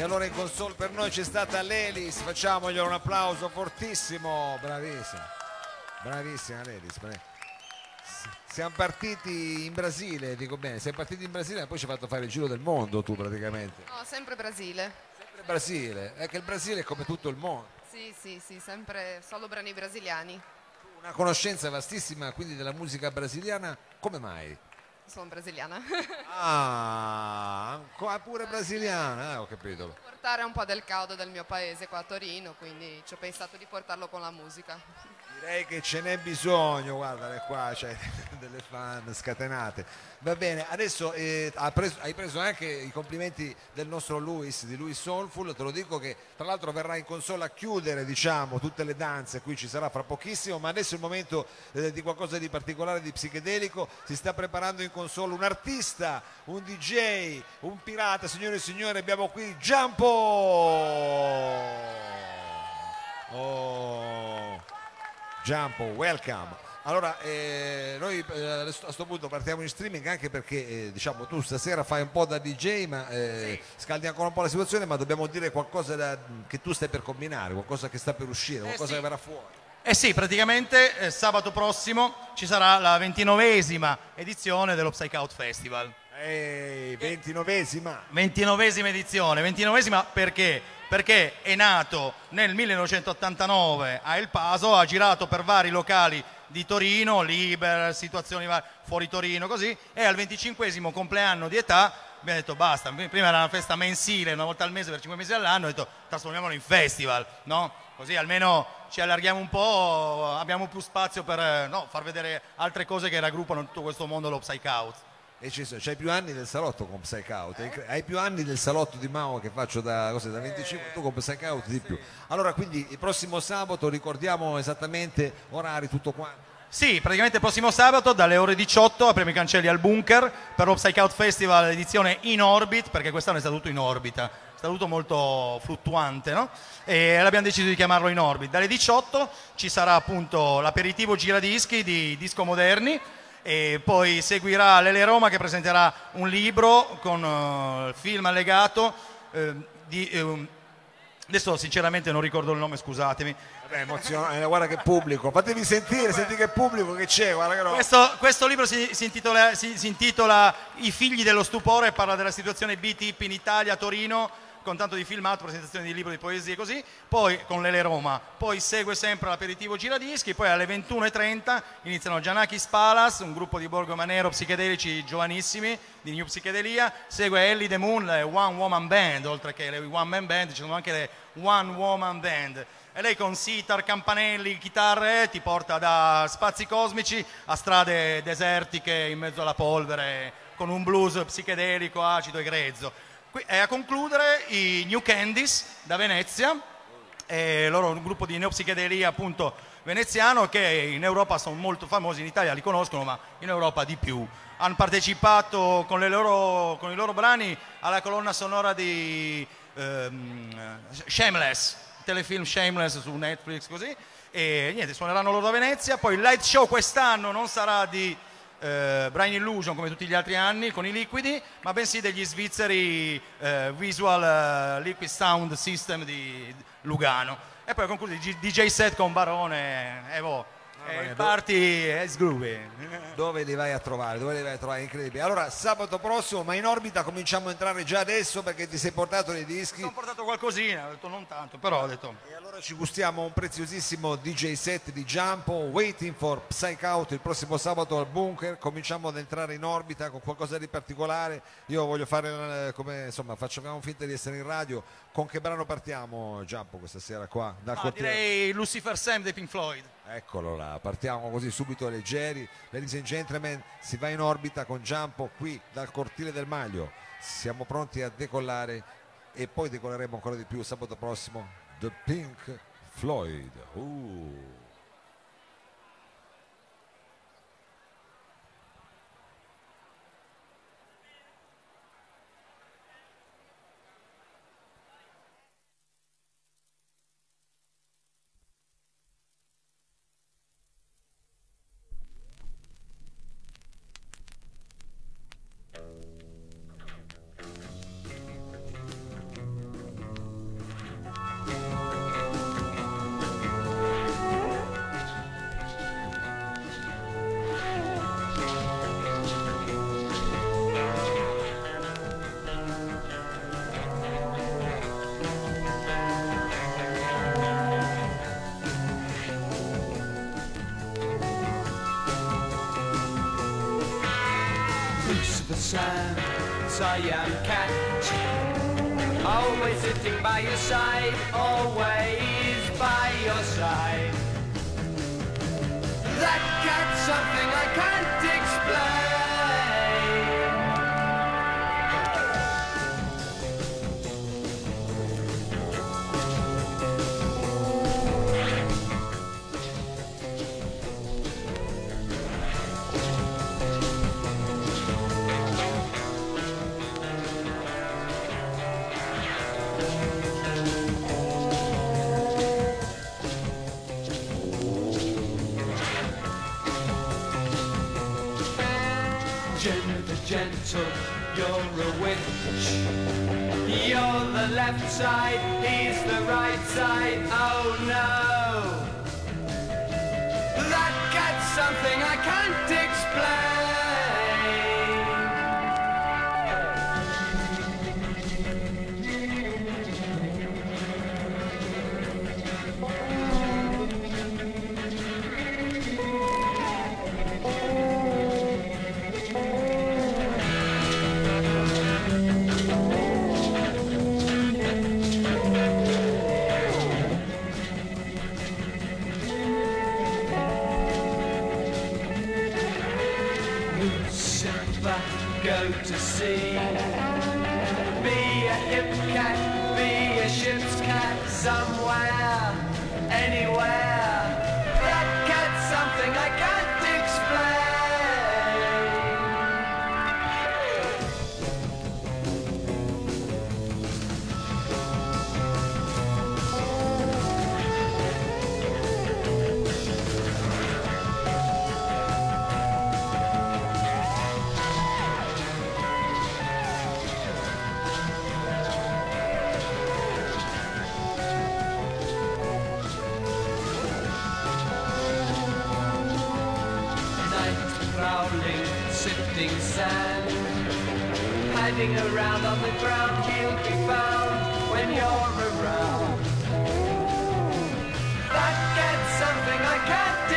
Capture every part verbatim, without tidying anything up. E allora in console per noi c'è stata Lelis, facciamoglielo un applauso fortissimo, bravissima, bravissima Lelis. Siamo partiti in Brasile, dico bene, siamo partiti in Brasile e poi ci hai fatto fare il giro del mondo tu praticamente. No, sempre Brasile. Sempre Brasile, è che il Brasile è come tutto il mondo. Sì, sì, sì, sempre solo brani brasiliani. Una conoscenza vastissima quindi della musica brasiliana, come mai? Sono brasiliana. Ah, ancora pure brasiliana, eh, ho capito. Portare un po' del caldo del mio paese qua a Torino, quindi ci ho pensato di portarlo con la musica. Direi che ce n'è bisogno, guardale qua, c'è delle fan scatenate. Va bene, adesso eh, ha preso, hai preso anche i complimenti del nostro Luis, di Luis Soulful, te lo dico che tra l'altro verrà in console a chiudere, diciamo, tutte le danze, qui ci sarà fra pochissimo, ma adesso è il momento eh, di qualcosa di particolare, di psichedelico, si sta preparando in solo un artista, un D J, un pirata, signore e signori, abbiamo qui Giampo! Oh. Giampo, welcome! Allora, eh, noi eh, a questo punto partiamo in streaming anche perché eh, diciamo tu stasera fai un po' da D J, ma eh, sì. scaldi ancora un po' la situazione, ma dobbiamo dire qualcosa da, che tu stai per combinare, qualcosa che sta per uscire, qualcosa eh sì. che verrà fuori. Eh sì, praticamente eh, sabato prossimo ci sarà la ventinovesima edizione dello Psych Out Festival. Ehi, ventinovesima! ventinovesima edizione, ventinovesima perché? Perché è nato nel millenovecentottantanove a El Paso, ha girato per vari locali di Torino, Liber, situazioni fuori Torino, così, e al venticinquesimo compleanno di età abbiamo detto basta, prima era una festa mensile, una volta al mese per cinque mesi all'anno, ho detto trasformiamolo in festival, no? Così almeno ci allarghiamo un po', abbiamo più spazio per no, far vedere altre cose che raggruppano tutto questo mondo, lo Psych Out. E c'hai più anni del salotto con Psych Out, eh? Hai più anni del salotto di Mao che faccio da, cos'è, da venticinque, eh, tu con Psych Out di sì. più. Allora quindi il prossimo sabato ricordiamo esattamente orari, tutto quanto. Sì, praticamente il prossimo sabato dalle ore diciotto apriamo i cancelli al bunker per lo Psych Out Festival edizione in orbit, perché quest'anno è stato tutto in orbita. Statuto molto fluttuante, no? E l'abbiamo deciso di chiamarlo in orbita. Dalle diciotto ci sarà appunto l'aperitivo Giradischi di Disco Moderni e poi seguirà Lele Roma che presenterà un libro con uh, film allegato eh, di... Eh, adesso sinceramente non ricordo il nome, scusatemi. Vabbè, emozionante, guarda che pubblico, fatevi sentire, senti che pubblico che c'è, guarda che no. Questo, questo libro si, si, intitola, si, si intitola I figli dello stupore e parla della situazione B T P in Italia, a Torino, con tanto di filmato, presentazione di libro, di poesie e così, poi con Lele Roma, poi segue sempre l'aperitivo Giradischi, poi alle ventuno e trenta iniziano Giannakis Palace, un gruppo di Borgomanero psichedelici giovanissimi di New Psichedelia, segue Ellie De Moon, le One Woman Band, oltre che le One Man Band, ci sono anche le One Woman Band, e lei con sitar, campanelli, chitarre ti porta da spazi cosmici a strade desertiche in mezzo alla polvere, con un blues psichedelico, acido e grezzo. E a concludere i New Candies da Venezia, eh, loro un gruppo di neopsichedelia appunto veneziano che in Europa sono molto famosi, in Italia li conoscono ma in Europa di più. Hanno partecipato con, le loro, con i loro brani alla colonna sonora di ehm, Shameless, telefilm Shameless su Netflix così, e niente, suoneranno loro da Venezia. Poi il light show quest'anno non sarà di... Eh, Brain Illusion come tutti gli altri anni con i liquidi, ma bensì degli svizzeri eh, Visual Liquid Sound System di Lugano, e poi conclude il D J set con Barone e boh, ah, eh, il party è groovy. Dove li vai a trovare? Dove li vai a trovare? Incredibile. Allora sabato prossimo, ma in orbita cominciamo a entrare già adesso perché ti sei portato dei dischi. Ho portato qualcosina, ho detto non tanto, però ho detto. E allora ci gustiamo un preziosissimo D J set di Giampo, Waiting for Psych Out, il prossimo sabato al bunker. Cominciamo ad entrare in orbita con qualcosa di particolare. Io voglio fare come, insomma, facciamo finta di essere in radio. Con che brano partiamo, Giampo, questa sera qua? Dal ah, direi Lucifer Sam dei Pink Floyd. Eccolo là, partiamo così subito leggeri. Ladies and gentlemen, si va in orbita con Giampo qui dal cortile del Maglio. Siamo pronti a decollare e poi decolleremo ancora di più sabato prossimo. The Pink Floyd. Uh. Sam, Siam cat, always sitting by your side, always by your side. That cat's something I can't gentle, you're a witch. You're the left side, he's the right side. Oh no, that cat's something I can't explain. Go to sea, be a hip cat, be a ship's cat, somewhere, anywhere. That cat's something I can't sand, hiding around on the ground, he'll be found when you're around. That cat's something I can't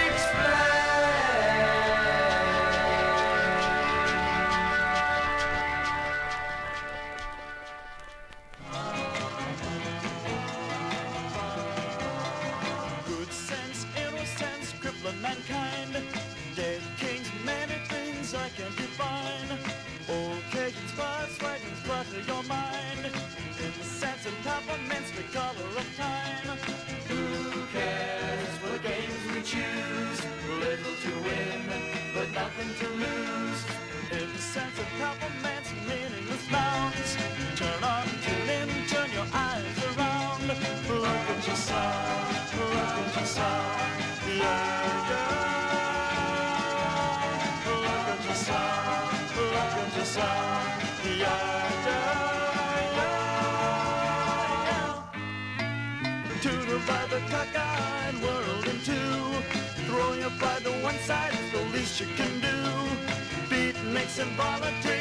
explain. Good sense, innocence, crippling mankind. Dead kings, many things I can't define. Occasions, birds, writings, clutter your mind. Innocence and compliments, the color of time. Who cares for the games we choose? Little to win, but nothing to lose. Innocence and compliments, meaningless bounds. Turn on, tune in, turn your eyes around. Look at yourself, look at yourself. Yeah, yeah. By the cockeyed world in two, throw your pride to one side is the least you can do. Beat makes involuntary.